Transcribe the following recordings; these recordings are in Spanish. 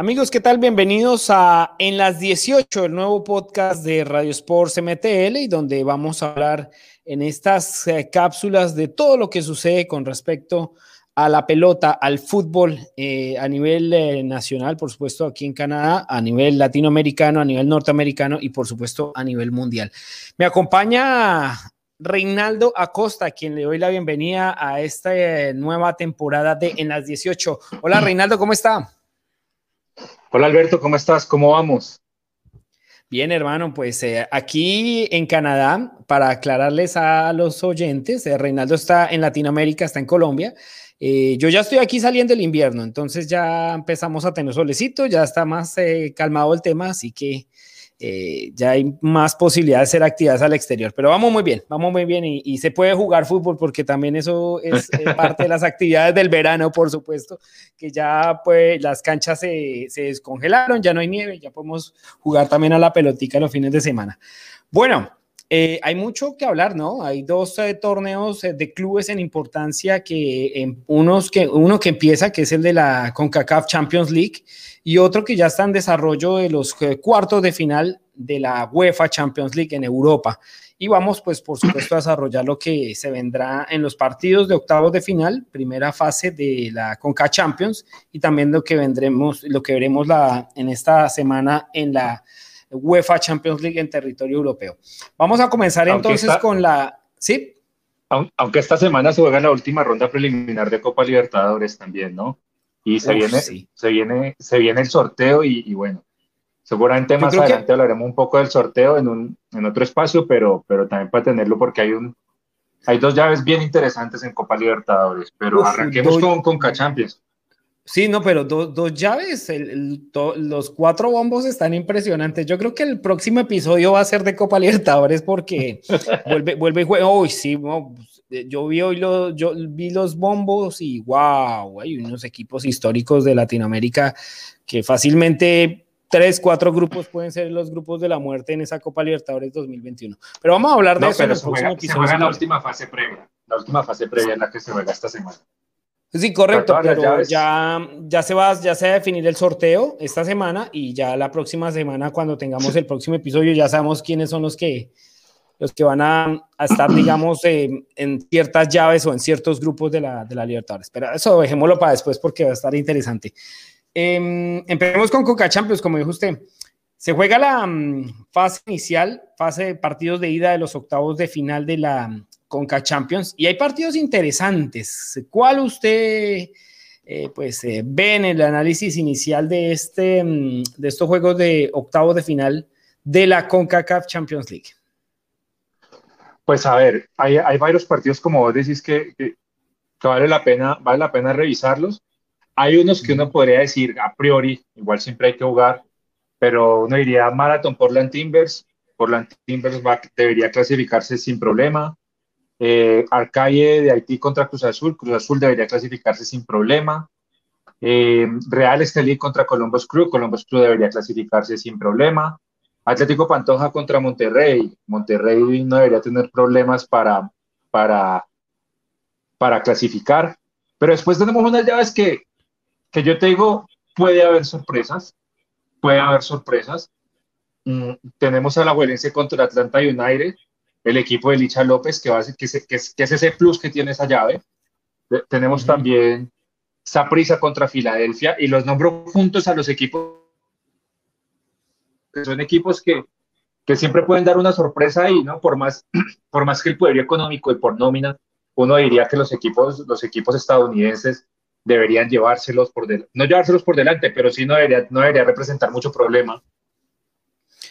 Amigos, ¿qué tal? Bienvenidos a En las 18, el nuevo podcast de Radio Sports MTL, y donde vamos a hablar en estas cápsulas de todo lo que sucede con respecto a la pelota, al fútbol a nivel nacional, por supuesto aquí en Canadá, a nivel latinoamericano, a nivel norteamericano y por supuesto a nivel mundial. Me acompaña Reinaldo Acosta, a quien le doy la bienvenida a esta nueva temporada de En las 18. Hola Reinaldo, ¿cómo está? Hola Alberto, ¿cómo estás? ¿Cómo vamos? Bien, hermano, pues aquí en Canadá, para aclararles a los oyentes, Reinaldo está en Latinoamérica, está en Colombia. Yo ya estoy aquí saliendo el invierno, entonces ya empezamos a tener solecito, ya está más calmado el tema, así que ya hay más posibilidades de hacer actividades al exterior, pero vamos muy bien y se puede jugar fútbol porque también eso es parte de las actividades del verano, por supuesto, que ya pues las canchas se descongelaron, ya no hay nieve, ya podemos jugar también a la pelotica los fines de semana. Bueno, hay mucho que hablar, ¿no? Hay dos torneos de clubes en importancia, uno que empieza, que es el de la CONCACAF Champions League, y otro que ya está en desarrollo de los cuartos de final de la UEFA Champions League en Europa. Y vamos, pues, por supuesto, a desarrollar lo que se vendrá en los partidos de octavos de final, primera fase de la CONCACAF Champions, y también lo que veremos en esta semana en la UEFA Champions League en territorio europeo. Vamos a comenzar ¿Sí? Aunque esta semana se juega la última ronda preliminar de Copa Libertadores también, ¿no? Y se viene el sorteo y bueno, seguramente más adelante hablaremos un poco del sorteo en otro espacio, pero también para tenerlo porque hay dos llaves bien interesantes en Copa Libertadores, pero arranquemos con Conca Champions. Sí, no, pero dos llaves, los cuatro bombos están impresionantes. Yo creo que el próximo episodio va a ser de Copa Libertadores porque vuelve y juega. Uy, sí, no, yo vi los bombos y wow, hay unos equipos históricos de Latinoamérica que fácilmente 3, 4 grupos pueden ser los grupos de la muerte en esa Copa Libertadores 2021. Pero vamos a hablar de eso en el próximo episodio. Se juega la última fase previa en la que se juega esta semana. Sí, correcto, pero ya se va a definir el sorteo esta semana y ya la próxima semana cuando tengamos el próximo episodio ya sabemos quiénes son los que van a estar, digamos, en ciertas llaves o en ciertos grupos de la Libertadores. Pero eso dejémoslo para después porque va a estar interesante. Empecemos con Conca Champions, como dijo usted. Se juega la fase inicial, fase de partidos de ida de los octavos de final de la Conca Champions, y hay partidos interesantes. ¿Cuál usted ve en el análisis inicial de estos juegos de octavos de final de la CONCACAF Champions League? Pues a ver, hay varios partidos, como vos decís, que vale la pena revisarlos. Hay unos que uno podría decir a priori, igual siempre hay que jugar, pero uno diría Marathon Portland Timbers debería clasificarse sin problema. Arcahaie de Haití contra Cruz Azul debería clasificarse sin problema. Real Estelí contra Columbus Crew debería clasificarse sin problema. Atlético Pantoja contra Monterrey no debería tener problemas para clasificar, pero después tenemos unas llaves que yo te digo, puede haber sorpresas. Tenemos a Alajuelense contra Atlanta United, el equipo de Licha López, que es ese plus que tiene esa llave. Tenemos también Saprissa contra Filadelfia, y los nombro juntos a los equipos, que son equipos que siempre pueden dar una sorpresa ahí, ¿no? Por más que el poderío económico y por nómina, uno diría que los equipos estadounidenses deberían no llevárselos por delante, pero sí no debería representar mucho problema.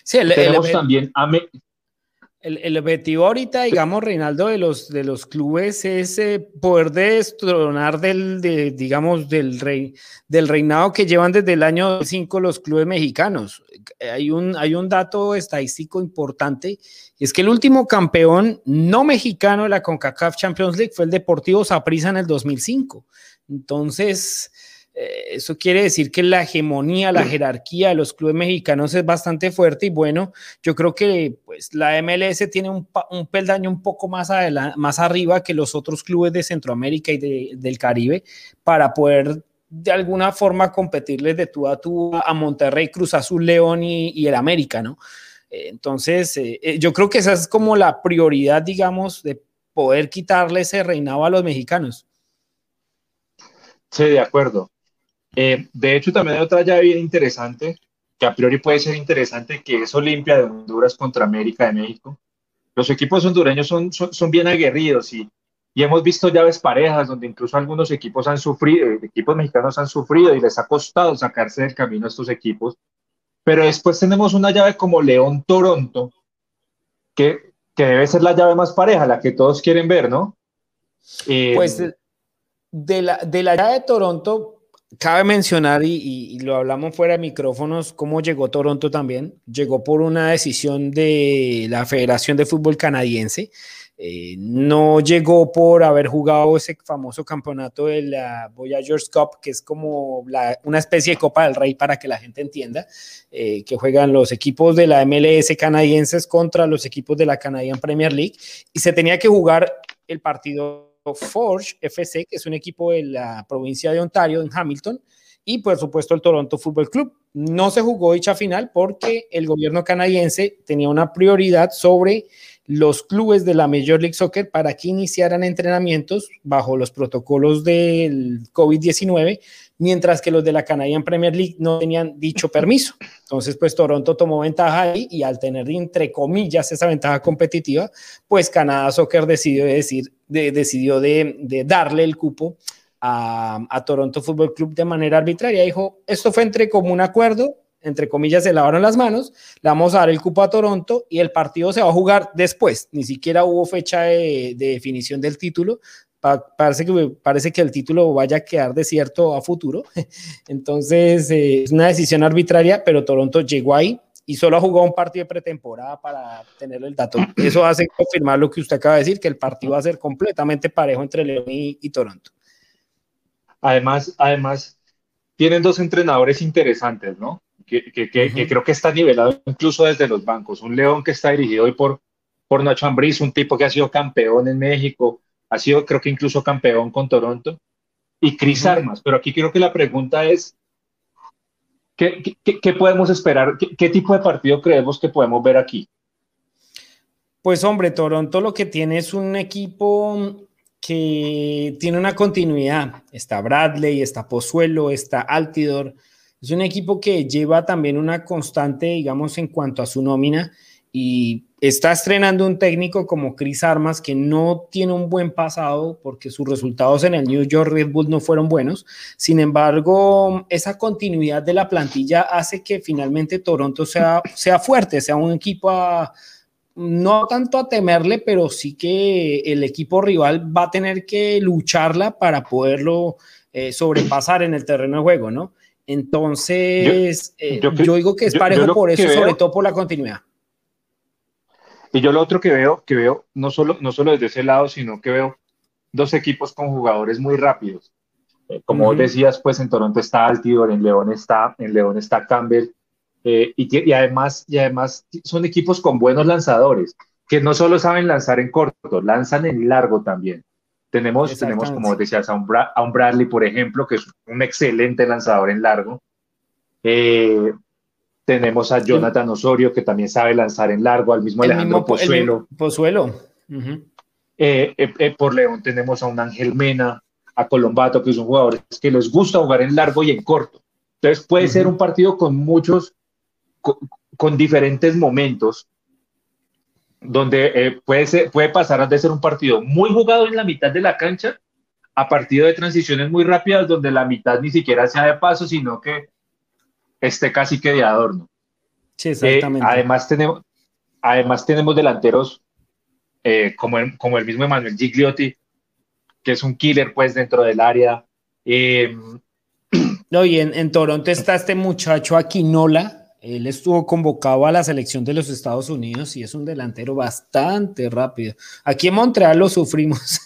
Sí, El objetivo ahorita, digamos, Reinaldo, de los clubes es poder destronar del reinado que llevan desde el año 2005 los clubes mexicanos. Hay un dato estadístico importante, y es que el último campeón no mexicano de la CONCACAF Champions League fue el Deportivo Saprissa en el 2005. Entonces, eso quiere decir que la hegemonía, la jerarquía de los clubes mexicanos es bastante fuerte, y bueno, yo creo que pues la MLS tiene un peldaño un poco más arriba que los otros clubes de Centroamérica y del Caribe para poder de alguna forma competirles de tú a tú a Monterrey, Cruz Azul, León y el América, ¿no? Entonces, yo creo que esa es como la prioridad, digamos, de poder quitarle ese reinado a los mexicanos. Sí, de acuerdo. De hecho, también hay otra llave bien interesante, que a priori puede ser interesante, que es Olimpia de Honduras contra América de México. Los equipos hondureños son bien aguerridos y hemos visto llaves parejas donde incluso algunos equipos han sufrido, equipos mexicanos han sufrido y les ha costado sacarse del camino a estos equipos. Pero después tenemos una llave como León-Toronto, que debe ser la llave más pareja, la que todos quieren ver, ¿no? Pues de la llave de Toronto, cabe mencionar, y lo hablamos fuera de micrófonos, cómo llegó Toronto también. Llegó por una decisión de la Federación de Fútbol Canadiense. No llegó por haber jugado ese famoso campeonato de la Voyagers Cup, que es como una especie de Copa del Rey, para que la gente entienda, que juegan los equipos de la MLS canadienses contra los equipos de la Canadian Premier League, y se tenía que jugar el partido Forge FC, que es un equipo de la provincia de Ontario, en Hamilton, y por supuesto el Toronto Football Club. No se jugó dicha final porque el gobierno canadiense tenía una prioridad sobre los clubes de la Major League Soccer para que iniciaran entrenamientos bajo los protocolos del COVID-19, mientras que los de la Canadian Premier League no tenían dicho permiso. Entonces, pues Toronto tomó ventaja ahí, y al tener, entre comillas, esa ventaja competitiva, pues Canadá Soccer decidió darle el cupo a Toronto Football Club de manera arbitraria. Dijo, esto fue entre común acuerdo, entre comillas, se lavaron las manos, le vamos a dar el cupo a Toronto y el partido se va a jugar después. Ni siquiera hubo fecha de definición del título. Parece que el título vaya a quedar desierto a futuro. Entonces, es una decisión arbitraria, pero Toronto llegó ahí y solo ha jugado un partido de pretemporada, para tener el dato. Eso hace confirmar lo que usted acaba de decir, que el partido va a ser completamente parejo entre León y Toronto. Además, tienen dos entrenadores interesantes, ¿no? Que creo que está nivelado incluso desde los bancos. Un León que está dirigido hoy por Nacho Ambriz, un tipo que ha sido campeón en México, ha sido, creo que incluso campeón con Toronto, y Cris Armas. Pero aquí creo que la pregunta es, ¿qué podemos esperar? ¿Qué tipo de partido creemos que podemos ver aquí? Pues hombre, Toronto lo que tiene es un equipo que tiene una continuidad. Está Bradley, está Pozuelo, está Altidore. Es un equipo que lleva también una constante, digamos, en cuanto a su nómina, y está estrenando un técnico como Cris Armas, que no tiene un buen pasado porque sus resultados en el New York Red Bull no fueron buenos. Sin embargo, esa continuidad de la plantilla hace que finalmente Toronto sea fuerte, sea un equipo no tanto a temerle, pero sí que el equipo rival va a tener que lucharla para poderlo sobrepasar en el terreno de juego, ¿no? Entonces, yo digo que es parejo por eso, sobre todo por la continuidad. Y yo lo otro que veo no solo desde ese lado, sino que veo dos equipos con jugadores muy rápidos. Como vos decías, pues en Toronto está Altidore, en León está Campbell, y además son equipos con buenos lanzadores, que no solo saben lanzar en corto, lanzan en largo también. Tenemos, como decías, a un Bradley, por ejemplo, que es un excelente lanzador en largo. Tenemos a Jonathan Osorio, que también sabe lanzar en largo, al mismo Alejandro Pozuelo. Por León tenemos a un Ángel Mena, a Colombato, que son jugadores que les gusta jugar en largo y en corto. Entonces puede ser un partido con muchos, con diferentes momentos, donde puede pasar de ser un partido muy jugado en la mitad de la cancha a partido de transiciones muy rápidas, donde la mitad ni siquiera sea de paso, sino que esté casi que de adorno. Sí, exactamente. Además tenemos delanteros como el mismo Emanuel Gigliotti, que es un killer pues dentro del área. No, y en Toronto está este muchacho Aquinola. Él estuvo convocado a la selección de los Estados Unidos y es un delantero bastante rápido. Aquí en Montreal lo sufrimos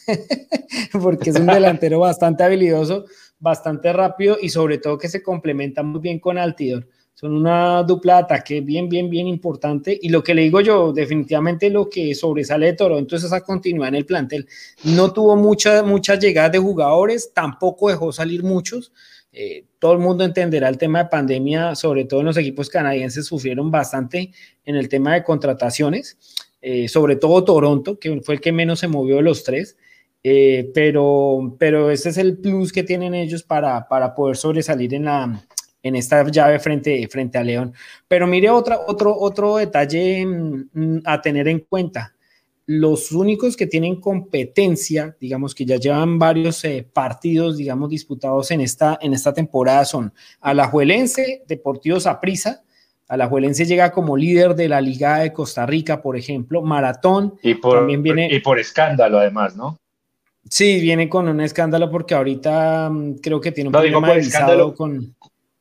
porque es un delantero bastante habilidoso, bastante rápido, y sobre todo que se complementa muy bien con Altidore. Son una dupla de ataque bien importante, y lo que le digo yo, definitivamente lo que sobresale de Toronto es esa continuidad en el plantel. No tuvo muchas llegadas de jugadores, tampoco dejó salir muchos, todo el mundo entenderá el tema de pandemia, sobre todo en los equipos canadienses sufrieron bastante en el tema de contrataciones, sobre todo Toronto, que fue el que menos se movió de los tres, pero ese es el plus que tienen ellos para poder sobresalir en esta llave frente a León. Pero mire otro detalle a tener en cuenta. Los únicos que tienen competencia, digamos que ya llevan varios partidos, digamos, disputados en esta temporada son Alajuelense, Deportivo Saprissa. Alajuelense llega como líder de la Liga de Costa Rica, por ejemplo, Maratón. También viene, y por escándalo además, ¿no? Sí, viene con un escándalo porque ahorita creo que tiene un problema de visado con...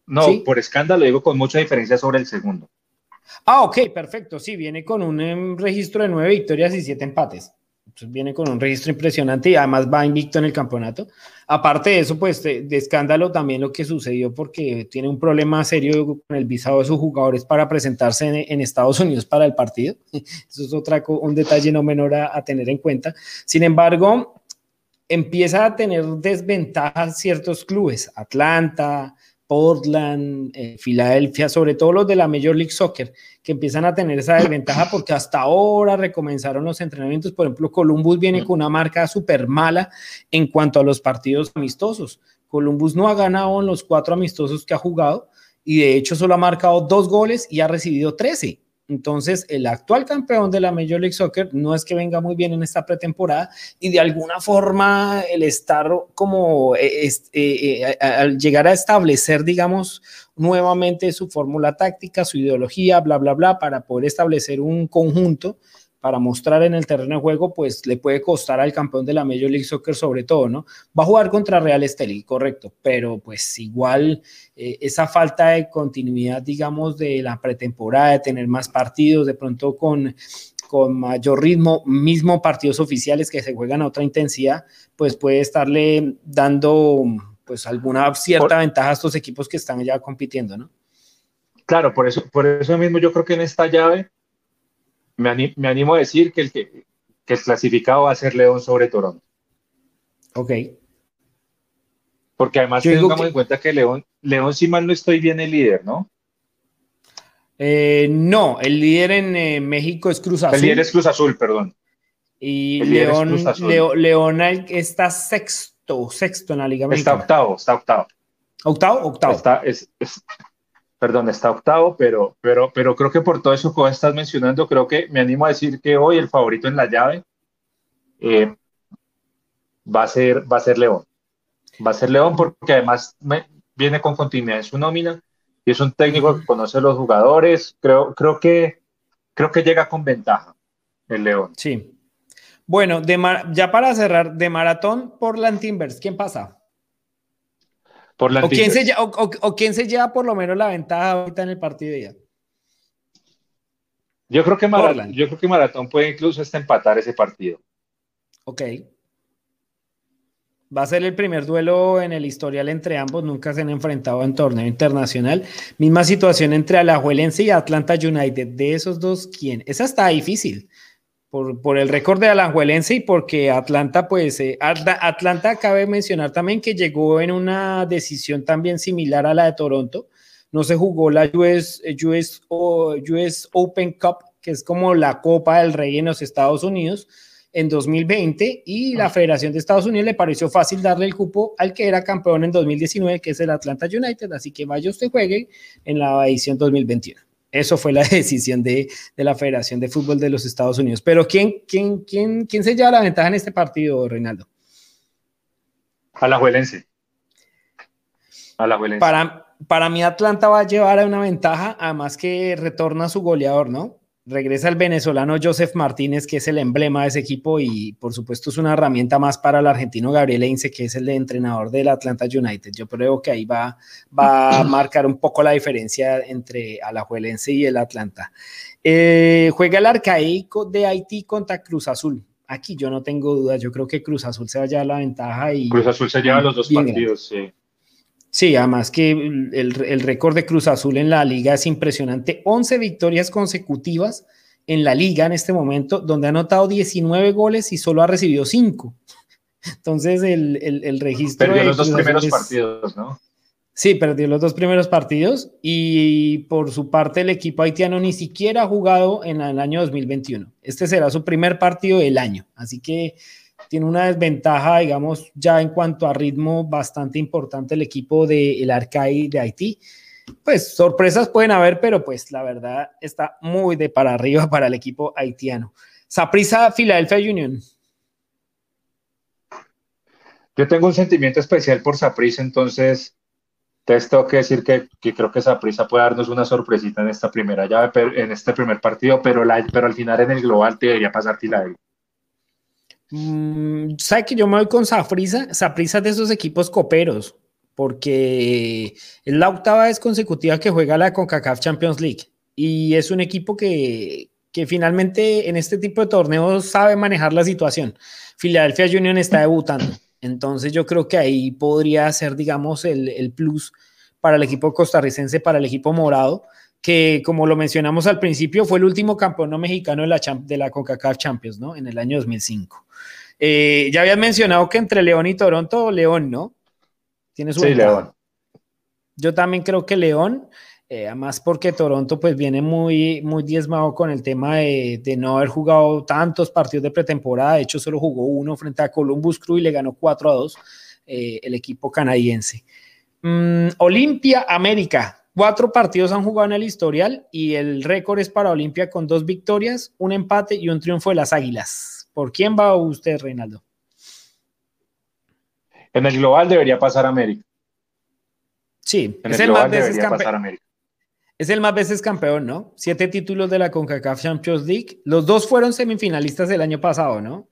No, ¿sí? Por escándalo digo con mucha diferencia sobre el segundo. Ah, ok, perfecto, sí, viene con un registro de 9 victorias y 7 empates, entonces viene con un registro impresionante y además va invicto en el campeonato. Aparte de eso, pues de escándalo también lo que sucedió, porque tiene un problema serio con el visado de sus jugadores para presentarse en Estados Unidos para el partido. Eso es un detalle no menor a tener en cuenta. Sin embargo, empieza a tener desventajas ciertos clubes, Atlanta, Portland, Filadelfia, sobre todo los de la Major League Soccer, que empiezan a tener esa desventaja porque hasta ahora recomenzaron los entrenamientos. Por ejemplo, Columbus viene con una marca súper mala en cuanto a los partidos amistosos. Columbus no ha ganado en los 4 amistosos que ha jugado y de hecho solo ha marcado 2 goles y ha recibido 13. Entonces, el actual campeón de la Major League Soccer no es que venga muy bien en esta pretemporada y de alguna forma el estar como al llegar a establecer, digamos, nuevamente su fórmula táctica, su ideología, bla, bla, bla, para poder establecer un conjunto para mostrar en el terreno de juego, pues le puede costar al campeón de la Major League Soccer sobre todo, ¿no? Va a jugar contra Real Estelí, correcto, pero pues igual esa falta de continuidad, digamos, de la pretemporada, de tener más partidos, de pronto con mayor ritmo, mismo partidos oficiales que se juegan a otra intensidad, pues puede estarle dando pues alguna cierta ventaja a estos equipos que están ya compitiendo, ¿no? Claro, por eso mismo yo creo que en esta llave me animo a decir que el clasificado va a ser León sobre Toronto. Ok. Porque además tengamos en cuenta que León, si mal no estoy bien, el líder, ¿no? No, el líder en México es Cruz Azul. El líder es Cruz Azul, perdón. Y León está sexto en la Liga Mexicana. Está octavo. ¿Octavo? Perdón, está octavo, pero creo que por todo eso que estás mencionando, creo que me animo a decir que hoy el favorito en la llave va a ser León. Va a ser León porque además viene con continuidad en su nómina y es un técnico que conoce a los jugadores. Creo que llega con ventaja el León. Sí. Bueno, ya para cerrar, de Maratón, Portland Timbers, ¿quién pasa? ¿Quién se lleva por lo menos la ventaja ahorita en el partido de día? Yo creo que Maratón puede incluso hasta empatar ese partido. Ok. Va a ser el primer duelo en el historial entre ambos, nunca se han enfrentado en torneo internacional. Misma situación entre Alajuelense y Atlanta United. De esos dos, ¿quién? Esa está difícil. Por el récord de Alajuelense y porque Atlanta, pues, Atlanta cabe mencionar también que llegó en una decisión también similar a la de Toronto. No se jugó la US Open Cup, que es como la Copa del Rey en los Estados Unidos, en 2020, y la Federación de Estados Unidos le pareció fácil darle el cupo al que era campeón en 2019, que es el Atlanta United, así que vaya usted juegue en la edición 2021. Eso fue la decisión de la Federación de Fútbol de los Estados Unidos. Pero ¿quién se lleva la ventaja en este partido, Reinaldo? Alajuelense. Para mí Atlanta va a llevar a una ventaja, además que retorna su goleador, ¿no? Regresa el venezolano Joseph Martínez, que es el emblema de ese equipo y por supuesto es una herramienta más para el argentino Gabriel Heinze, que es el entrenador del Atlanta United. Yo creo que ahí va a marcar un poco la diferencia entre Alajuelense y el Atlanta. Juega el Arcahaie de Haití contra Cruz Azul. Aquí yo no tengo dudas, yo creo que Cruz Azul se va a llevar la ventaja. Y Cruz Azul se lleva los dos partidos, sí. Sí, además que el récord de Cruz Azul en la liga es impresionante. 11 victorias consecutivas en la liga en este momento, donde ha anotado 19 goles y solo ha recibido 5. Entonces el registro... Perdió los dos primeros partidos, ¿no? Sí, perdió los dos primeros partidos y por su parte el equipo haitiano ni siquiera ha jugado en el año 2021. Este será su primer partido del año, así que tiene una desventaja, digamos, ya en cuanto a ritmo bastante importante el equipo del Arcahaie de Haití. Pues sorpresas pueden haber, pero pues la verdad está muy de para arriba para el equipo haitiano. Saprissa, Philadelphia Union. Yo tengo un sentimiento especial por Saprissa, entonces tengo que decir que creo que Saprissa puede darnos una sorpresita en esta primera llave, en este primer partido, pero al final en el global te debería pasar Filadelfia. ¿Sabes que yo me voy con Saprissa? Saprissa es de esos equipos coperos, porque es la octava vez consecutiva que juega la CONCACAF Champions League, y es un equipo que finalmente en este tipo de torneos sabe manejar la situación. Philadelphia Union está debutando. Entonces yo creo que ahí podría ser, digamos, el plus para el equipo costarricense, para el equipo morado, que como lo mencionamos al principio, fue el último campeón no mexicano de la CONCACAF Champions, ¿no? En el año 2005. Ya habías mencionado que entre León y Toronto, León, ¿no? ¿Tienes un entrada? León. Yo también creo que León, además porque Toronto pues viene muy, muy diezmado con el tema de no haber jugado tantos partidos de pretemporada. De hecho solo jugó uno frente a Columbus Crew y le ganó 4-2 el equipo canadiense. Olimpia, América. 4 partidos han jugado en el historial y el récord es para Olimpia con 2 victorias, un empate y un triunfo de las Águilas. ¿Por quién va usted, Reinaldo? En el global debería pasar América. Sí, en el global debería pasar América. Es el más veces campeón, ¿no? 7 títulos de la CONCACAF Champions League. Los 2 fueron semifinalistas el año pasado, ¿no?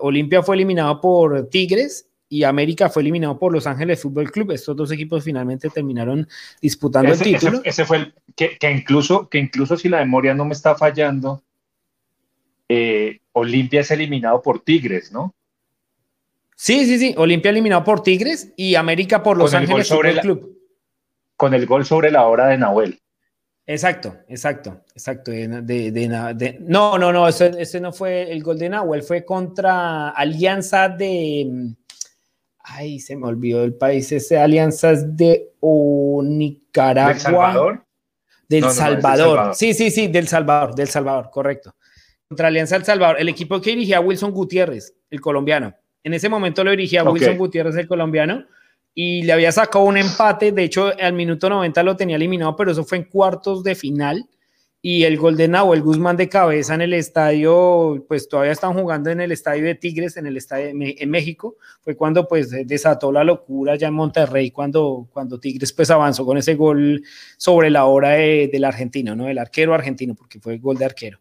Olimpia fue eliminado por Tigres y América fue eliminado por Los Ángeles Fútbol Club. Estos 2 equipos finalmente terminaron disputando el título. Ese fue el que incluso si la memoria no me está fallando, Olimpia es eliminado por Tigres, ¿no? Sí. Olimpia eliminado por Tigres y América por Los Ángeles Fútbol Club. Con el gol sobre la hora de Nahuel. Exacto. No, ese no fue el gol de Nahuel, fue contra Alianza de... Ay, se me olvidó el país ese. Alianzas de Nicaragua. ¿Del Salvador? Del Salvador. Sí, del Salvador, correcto. Contra Alianza del Salvador. El equipo que dirigía Wilson Gutiérrez, el colombiano. En ese momento lo dirigía Wilson Gutiérrez, el colombiano, y le había sacado un empate. De hecho, al minuto 90 lo tenía eliminado, pero eso fue en cuartos de final. Y el gol de Nahuel Guzmán de cabeza en el estadio, pues todavía están jugando en el estadio de Tigres, en el estadio en México, fue cuando pues desató la locura ya en Monterrey, cuando Tigres pues avanzó con ese gol sobre la hora del argentino, ¿no? Del arquero argentino, porque fue el gol de arquero.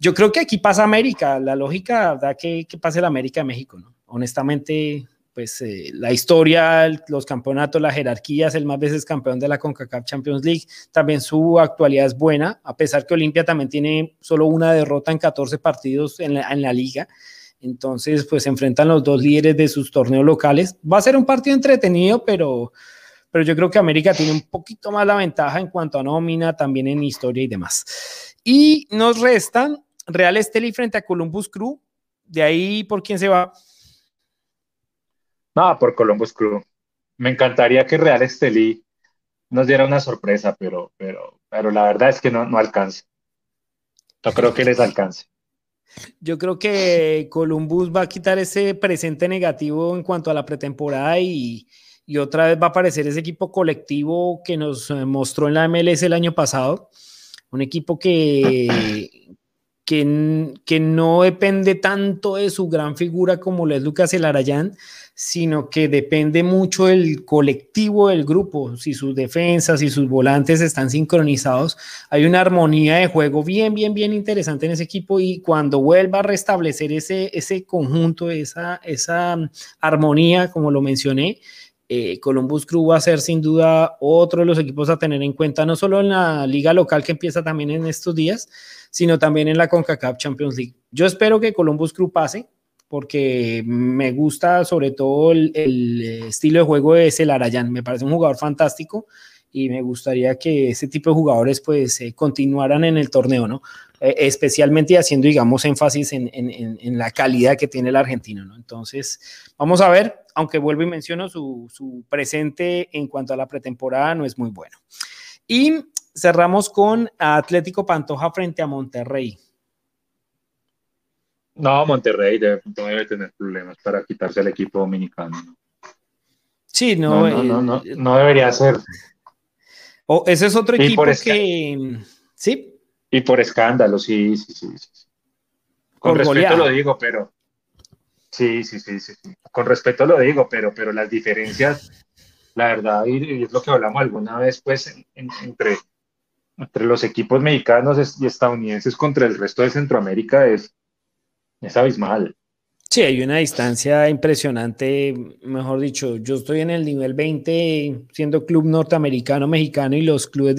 Yo creo que aquí pasa América, la lógica da que pase la América de México, ¿no? Honestamente, pues la historia, los campeonatos, las jerarquías, el más veces campeón de la CONCACAF Champions League, también su actualidad es buena, a pesar que Olimpia también tiene solo una derrota en 14 partidos en la liga. Entonces pues se enfrentan los dos líderes de sus torneos locales. Va a ser un partido entretenido, pero yo creo que América tiene un poquito más la ventaja en cuanto a nómina, también en historia y demás. Y nos restan Real Estelí frente a Columbus Crew. De ahí, ¿por quién se va? No, por Columbus Crew. Me encantaría que Real Estelí nos diera una sorpresa, pero la verdad es que no alcanza. No creo que les alcance. Yo creo que Columbus va a quitar ese presente negativo en cuanto a la pretemporada y otra vez va a aparecer ese equipo colectivo que nos mostró en la MLS el año pasado. Un equipo que no depende tanto de su gran figura como lo es Lucas Elarayán, sino que depende mucho del colectivo del grupo, si sus defensas y sus volantes están sincronizados. Hay una armonía de juego bien interesante en ese equipo, y cuando vuelva a restablecer ese conjunto, esa armonía, como lo mencioné, Columbus Crew va a ser sin duda otro de los equipos a tener en cuenta, no solo en la liga local que empieza también en estos días, sino también en la CONCACAF Champions League. Yo espero que Columbus Crew pase, porque me gusta sobre todo el estilo de juego de Celarayán, me parece un jugador fantástico y me gustaría que ese tipo de jugadores pues continuaran en el torneo, ¿no? especialmente haciendo, digamos, énfasis en la calidad que tiene el argentino, ¿no? Entonces, vamos a ver, aunque vuelvo y menciono, su presente en cuanto a la pretemporada no es muy bueno. Y cerramos con Atlético Pantoja frente a Monterrey. No, Monterrey debe tener problemas para quitarse al equipo dominicano. Sí, no debería ser. Oh, ese es otro equipo que... ¿Sí? Y por escándalo, sí. Con respeto lo digo, pero... Sí. Con respeto lo digo, pero las diferencias, la verdad, y es lo que hablamos alguna vez, pues, entre los equipos mexicanos y estadounidenses contra el resto de Centroamérica es abismal. Sí, hay una distancia impresionante, mejor dicho, yo estoy en el nivel 20 siendo club norteamericano, mexicano, y los clubes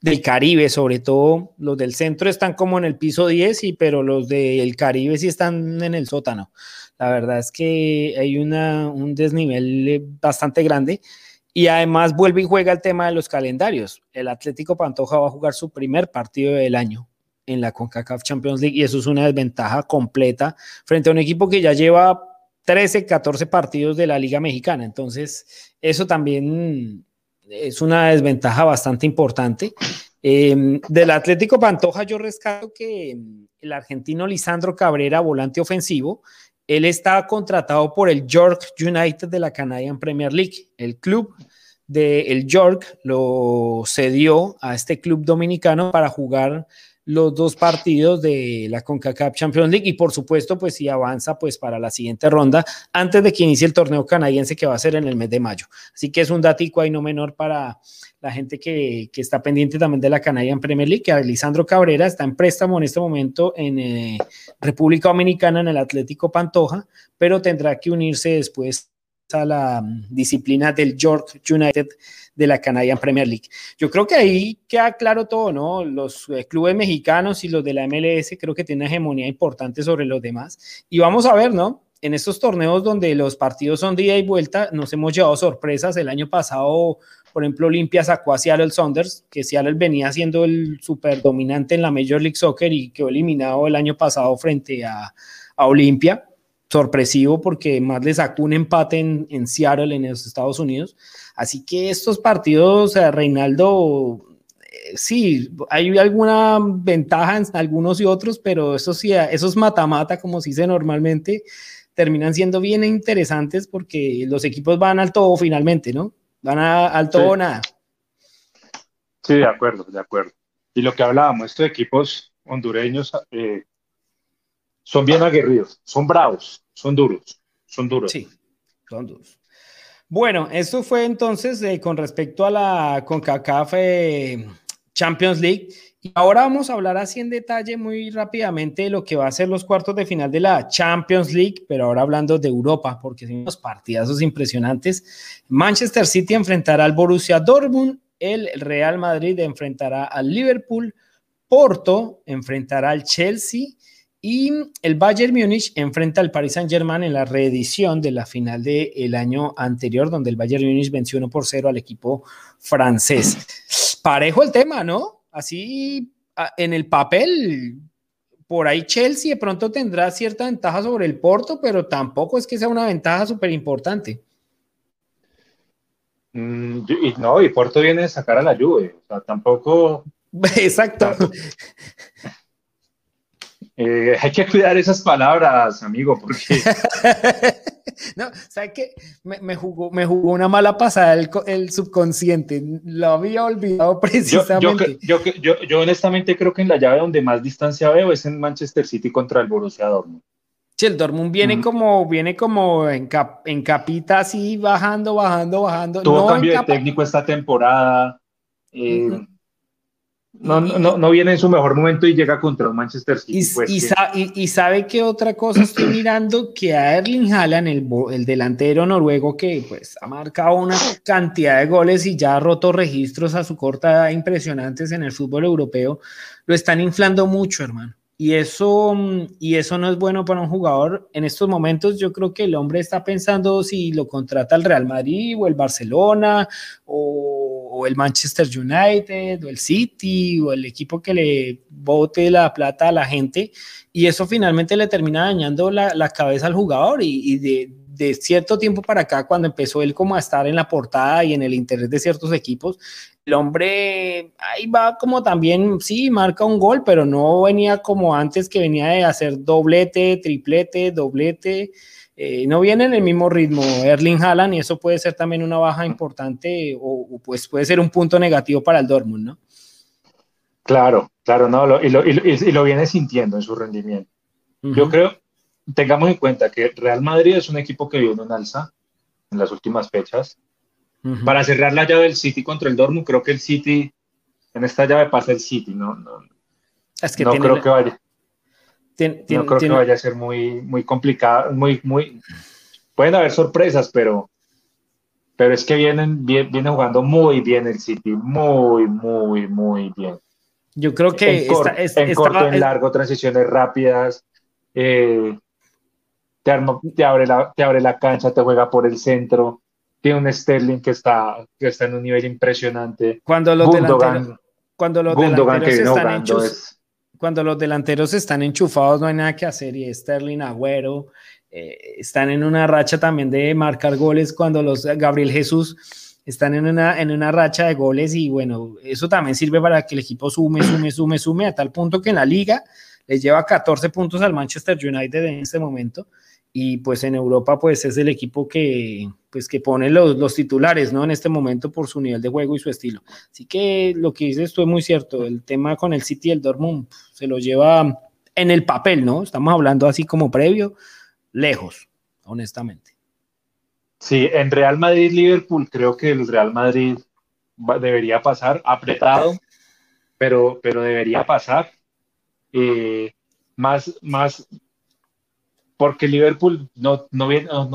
del Caribe, sobre todo los del centro, están como en el piso 10, pero los del Caribe sí están en el sótano. La verdad es que hay un desnivel bastante grande, y además vuelve y juega el tema de los calendarios. El Atlético Pantoja va a jugar su primer partido del año en la CONCACAF Champions League, y eso es una desventaja completa frente a un equipo que ya lleva 13, 14 partidos de la Liga Mexicana. Entonces, eso también es una desventaja bastante importante. Del Atlético Pantoja yo rescato que el argentino Lisandro Cabrera, volante ofensivo, él está contratado por el York United de la Canadian Premier League. El club del York lo cedió a este club dominicano para jugar los dos partidos de la CONCACAF Champions League, y por supuesto, pues si avanza, pues para la siguiente ronda, antes de que inicie el torneo canadiense, que va a ser en el mes de mayo. Así que es un datico ahí no menor para la gente que está pendiente también de la Canadian Premier League, que Lisandro Cabrera está en préstamo en este momento en República Dominicana, en el Atlético Pantoja, pero tendrá que unirse después a la disciplina del York United de la Canadian Premier League. Yo creo que ahí queda claro todo, ¿no? Los clubes mexicanos y los de la MLS creo que tienen una hegemonía importante sobre los demás, y vamos a ver, ¿no? En estos torneos donde los partidos son de ida y vuelta, nos hemos llevado sorpresas. El año pasado, por ejemplo, Olimpia sacó a Seattle Sounders, que Seattle venía siendo el super dominante en la Major League Soccer y quedó eliminado el año pasado frente a Olimpia. Sorpresivo, porque más le sacó un empate en Seattle, en los Estados Unidos. Así que estos partidos, Reinaldo, sí, hay alguna ventaja en algunos y otros, pero esos mata-mata, como se dice normalmente, terminan siendo bien interesantes, porque los equipos van al todo finalmente, ¿no? Van al todo o nada. Sí, de acuerdo. Y lo que hablábamos, estos equipos hondureños... son bien aguerridos, son bravos, son duros. Sí, son duros. Bueno, esto fue entonces con respecto a la CONCACAF Champions League. Y ahora vamos a hablar así en detalle muy rápidamente de lo que va a ser los cuartos de final de la Champions League, pero ahora hablando de Europa, porque son unos partidazos impresionantes. Manchester City enfrentará al Borussia Dortmund, el Real Madrid enfrentará al Liverpool, Porto enfrentará al Chelsea, y el Bayern Múnich enfrenta al Paris Saint-Germain en la reedición de la final del año anterior, donde el Bayern Múnich venció 1-0 al equipo francés. Parejo el tema, ¿no? Así en el papel, por ahí Chelsea de pronto tendrá cierta ventaja sobre el Porto, pero tampoco es que sea una ventaja súper importante. Y Porto viene a sacar a la Juve, o sea, tampoco... Exacto. Hay que cuidar esas palabras, amigo, porque... No, ¿sabes qué? Me jugó una mala pasada el subconsciente. Lo había olvidado precisamente. Yo honestamente creo que en la llave donde más distancia veo es en Manchester City contra el Borussia Dortmund. Sí, el Dortmund viene como en capita, así, bajando. Tuvo cambio de técnico esta temporada. No viene en su mejor momento y llega contra un Manchester City. Y sabe que otra cosa estoy mirando, que a Erling Haaland, el delantero noruego, que pues ha marcado una cantidad de goles y ya ha roto registros a su corta edad impresionantes en el fútbol europeo, lo están inflando mucho, hermano. Y eso no es bueno para un jugador. En estos momentos yo creo que el hombre está pensando si lo contrata el Real Madrid o el Barcelona o o el Manchester United o el City o el equipo que le bote la plata a la gente, y eso finalmente le termina dañando la cabeza al jugador, y de cierto tiempo para acá, cuando empezó él como a estar en la portada y en el interés de ciertos equipos, el hombre ahí va como también, sí, marca un gol, pero no venía como antes, que venía de hacer doblete, triplete, doblete. No viene en el mismo ritmo Erling Haaland, y eso puede ser también una baja importante, o pues puede ser un punto negativo para el Dortmund, ¿no? Claro, claro, no, lo viene sintiendo en su rendimiento. Uh-huh. Yo creo, tengamos en cuenta que Real Madrid es un equipo que viene en alza en las últimas fechas. Uh-huh. Para cerrar la llave del City contra el Dortmund, creo que el City, en esta llave pasa el City, no, es que no creo que vaya. No creo que vaya a ser muy complicado, muy pueden haber sorpresas, pero es que viene jugando muy bien el City, muy bien. Yo creo que en corto, en largo, transiciones rápidas, te abre la cancha, te juega por el centro, tiene un Sterling que está en un nivel impresionante. Cuando los delanteros están enchufados, no hay nada que hacer, y Sterling, Agüero, están en una racha también de marcar goles, cuando Gabriel Jesús están en una racha de goles, y bueno, eso también sirve para que el equipo sume, a tal punto que en la liga les lleva 14 puntos al Manchester United en este momento, y pues en Europa pues es el equipo que pone los titulares, ¿no? En este momento, por su nivel de juego y su estilo. Así que lo que dices tú es muy cierto, el tema con el City y el Dortmund se lo lleva en el papel, ¿no? Estamos hablando así como previo, lejos, honestamente. Sí, en Real Madrid-Liverpool creo que el Real Madrid debería pasar, apretado, pero debería pasar. Más porque Liverpool no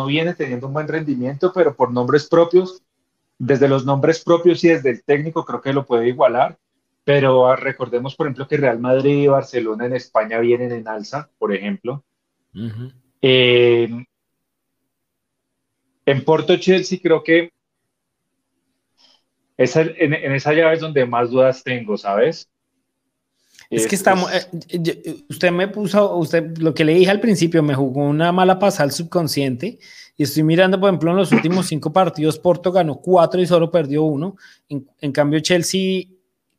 viene teniendo un buen rendimiento, pero por nombres propios, desde los nombres propios y desde el técnico, creo que lo puede igualar. Pero recordemos, por ejemplo, que Real Madrid y Barcelona en España vienen en alza, por ejemplo. Uh-huh. En Porto, Chelsea, creo que en esa llave es donde más dudas tengo, ¿sabes? Es que estamos, usted lo que le dije al principio, me jugó una mala pasada al subconsciente, y estoy mirando, por ejemplo, en los últimos 5 partidos, Porto ganó 4 y solo perdió 1, en cambio Chelsea,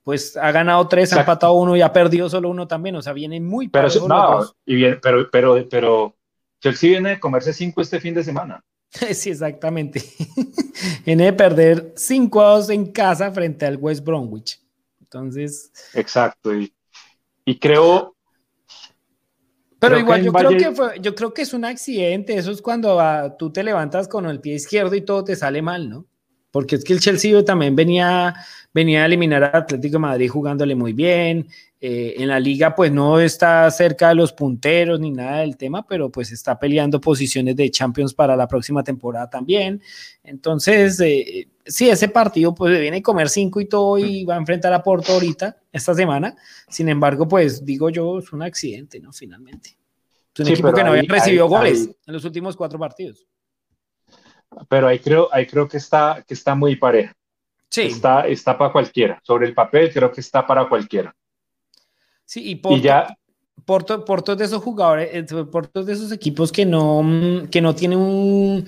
pues ha ganado 3, ha empatado 1 y ha perdido solo 1 también, o sea, vienen muy parejos. Pero Chelsea viene de comerse 5 este fin de semana. Sí, exactamente, viene de perder 5-2 en casa frente al West Bromwich, entonces... Exacto, y creo... Pero creo igual que yo creo que es un accidente, eso es cuando tú te levantas con el pie izquierdo y todo te sale mal, ¿no? Porque es que el Chelsea también venía a eliminar a Atlético de Madrid jugándole muy bien, en la liga pues no está cerca de los punteros ni nada del tema, pero pues está peleando posiciones de Champions para la próxima temporada también, entonces... sí, ese partido pues le viene a comer 5 y todo, y va a enfrentar a Porto ahorita, esta semana. Sin embargo, pues digo yo, es un accidente, ¿no? Finalmente. Es un equipo que no había recibido goles en los últimos 4 partidos. Pero ahí creo que está muy pareja. Sí. Está para cualquiera. Sobre el papel creo que está para cualquiera. Sí, y Porto. Y ya... Porto es de esos jugadores, Porto es de esos equipos que no tiene un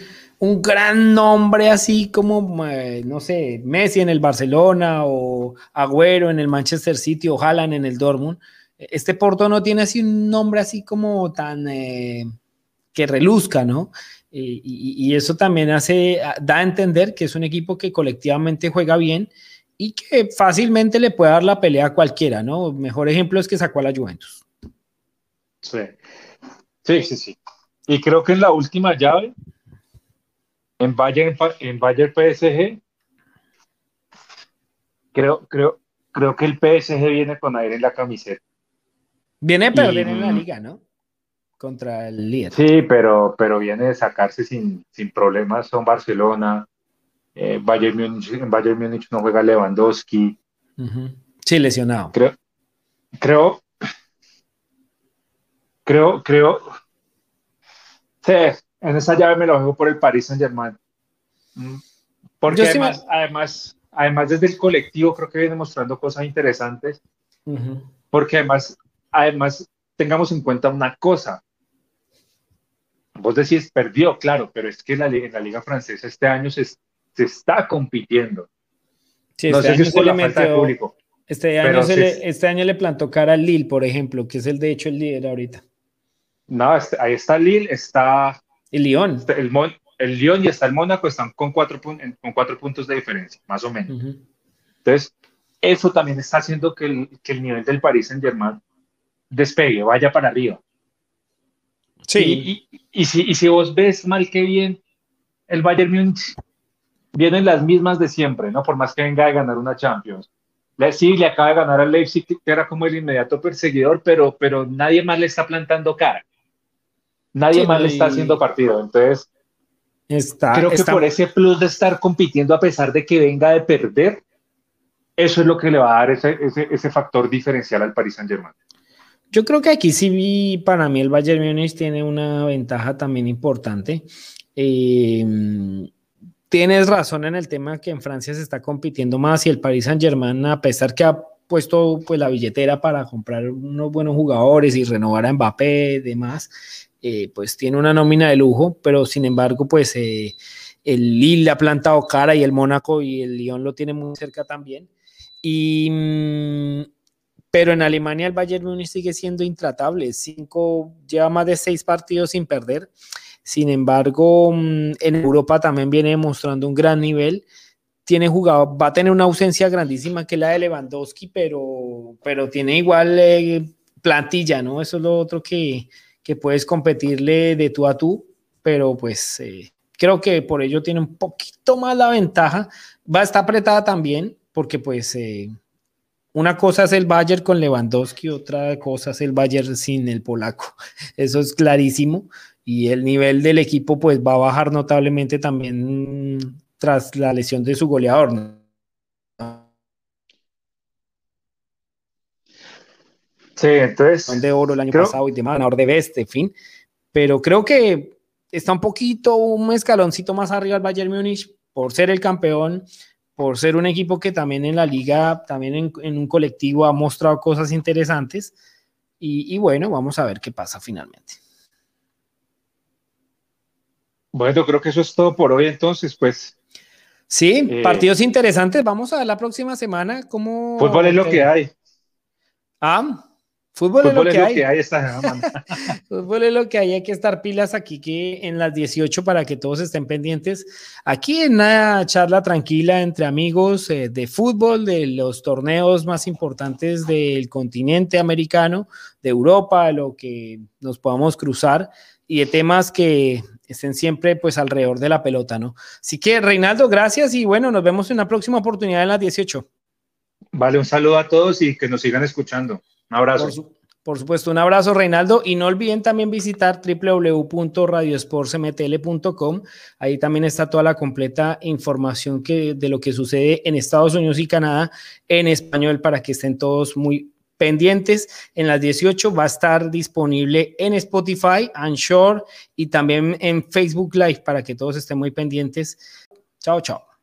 gran nombre así como, no sé, Messi en el Barcelona o Agüero en el Manchester City o Haaland en el Dortmund. Este Porto no tiene así un nombre así como tan que reluzca, ¿no? Y eso también da a entender que es un equipo que colectivamente juega bien y que fácilmente le puede dar la pelea a cualquiera, ¿no? Mejor ejemplo es que sacó a la Juventus. Sí. Y creo que en la última llave en Bayern PSG creo que el PSG viene con aire en la camiseta. Viene a perder en la liga, ¿no? Contra el líder. Sí, pero viene de sacarse sin problemas. Son Barcelona, Bayern Múnich no juega Lewandowski. Uh-huh. Sí, lesionado. Creo. Sí, en esa llave me lo juego por el Paris Saint-Germain. Porque además, además desde el colectivo creo que viene mostrando cosas interesantes, porque además tengamos en cuenta una cosa. Vos decís, perdió, claro, pero es que en la Liga Francesa este año se está compitiendo. Sí, no sé si es por la falta de público. Este año le plantó cara al Lille, por ejemplo, que es el de hecho el líder ahorita. No, ahí está Lille, está... El León. El León y está el Mónaco, están con cuatro puntos de diferencia, más o menos. Entonces, eso también está haciendo que el nivel del Paris Saint-Germain despegue, vaya para arriba. Sí. Y si vos ves mal que bien, el Bayern Múnich vienen las mismas de siempre, ¿no? Por más que venga a ganar una Champions. Sí, le acaba de ganar al Leipzig, que era como el inmediato perseguidor, pero nadie más le está plantando cara. Nadie más le está haciendo partido. Entonces, creo que por ese plus de estar compitiendo a pesar de que venga de perder, eso es lo que le va a dar ese factor diferencial al Paris Saint-Germain. Yo creo que aquí sí, para mí el Bayern Múnich tiene una ventaja también importante. Tienes razón en el tema que en Francia se está compitiendo más y el Paris Saint-Germain, a pesar que ha puesto pues la billetera para comprar unos buenos jugadores y renovar a Mbappé y demás, pues tiene una nómina de lujo, pero sin embargo pues el Lille ha plantado cara y el Mónaco y el Lyon lo tiene muy cerca también. Pero en Alemania el Bayern Múnich sigue siendo intratable, lleva más de 6 partidos sin perder. Sin embargo, en Europa también viene demostrando un gran nivel, va a tener una ausencia grandísima que es la de Lewandowski, pero tiene igual plantilla, ¿no? Eso es lo otro que puedes competirle de tú a tú, pero pues creo que por ello tiene un poquito más la ventaja, va a estar apretada también, porque pues... una cosa es el Bayern con Lewandowski, otra cosa es el Bayern sin el polaco. Eso es clarísimo. Y el nivel del equipo pues va a bajar notablemente también tras la lesión de su goleador, ¿no? Sí, entonces... de oro el año pasado y de ganador de best, en fin. Pero creo que está un escaloncito más arriba el Bayern Múnich por ser el campeón, por ser un equipo que también en la liga, también en un colectivo ha mostrado cosas interesantes y bueno, vamos a ver qué pasa finalmente. Bueno, creo que eso es todo por hoy entonces, pues. Sí, partidos interesantes, vamos a ver la próxima semana cómo... Fútbol es lo que hay. Fútbol es lo que hay. Fútbol es lo que hay que estar pilas aquí que en las 18 para que todos estén pendientes. Aquí en una charla tranquila entre amigos de fútbol, de los torneos más importantes del continente americano, de Europa, lo que nos podamos cruzar y de temas que estén siempre pues alrededor de la pelota, ¿no? Así que Reinaldo, gracias y bueno, nos vemos en una próxima oportunidad en las 18. Vale, un saludo a todos y que nos sigan escuchando. Un abrazo. Por supuesto, un abrazo, Reinaldo. Y no olviden también visitar www.radiosportsmtl.com. Ahí también está toda la completa información de lo que sucede en Estados Unidos y Canadá en español para que estén todos muy pendientes. En las 18 va a estar disponible en Spotify, Anchor y también en Facebook Live para que todos estén muy pendientes. Chao, chao.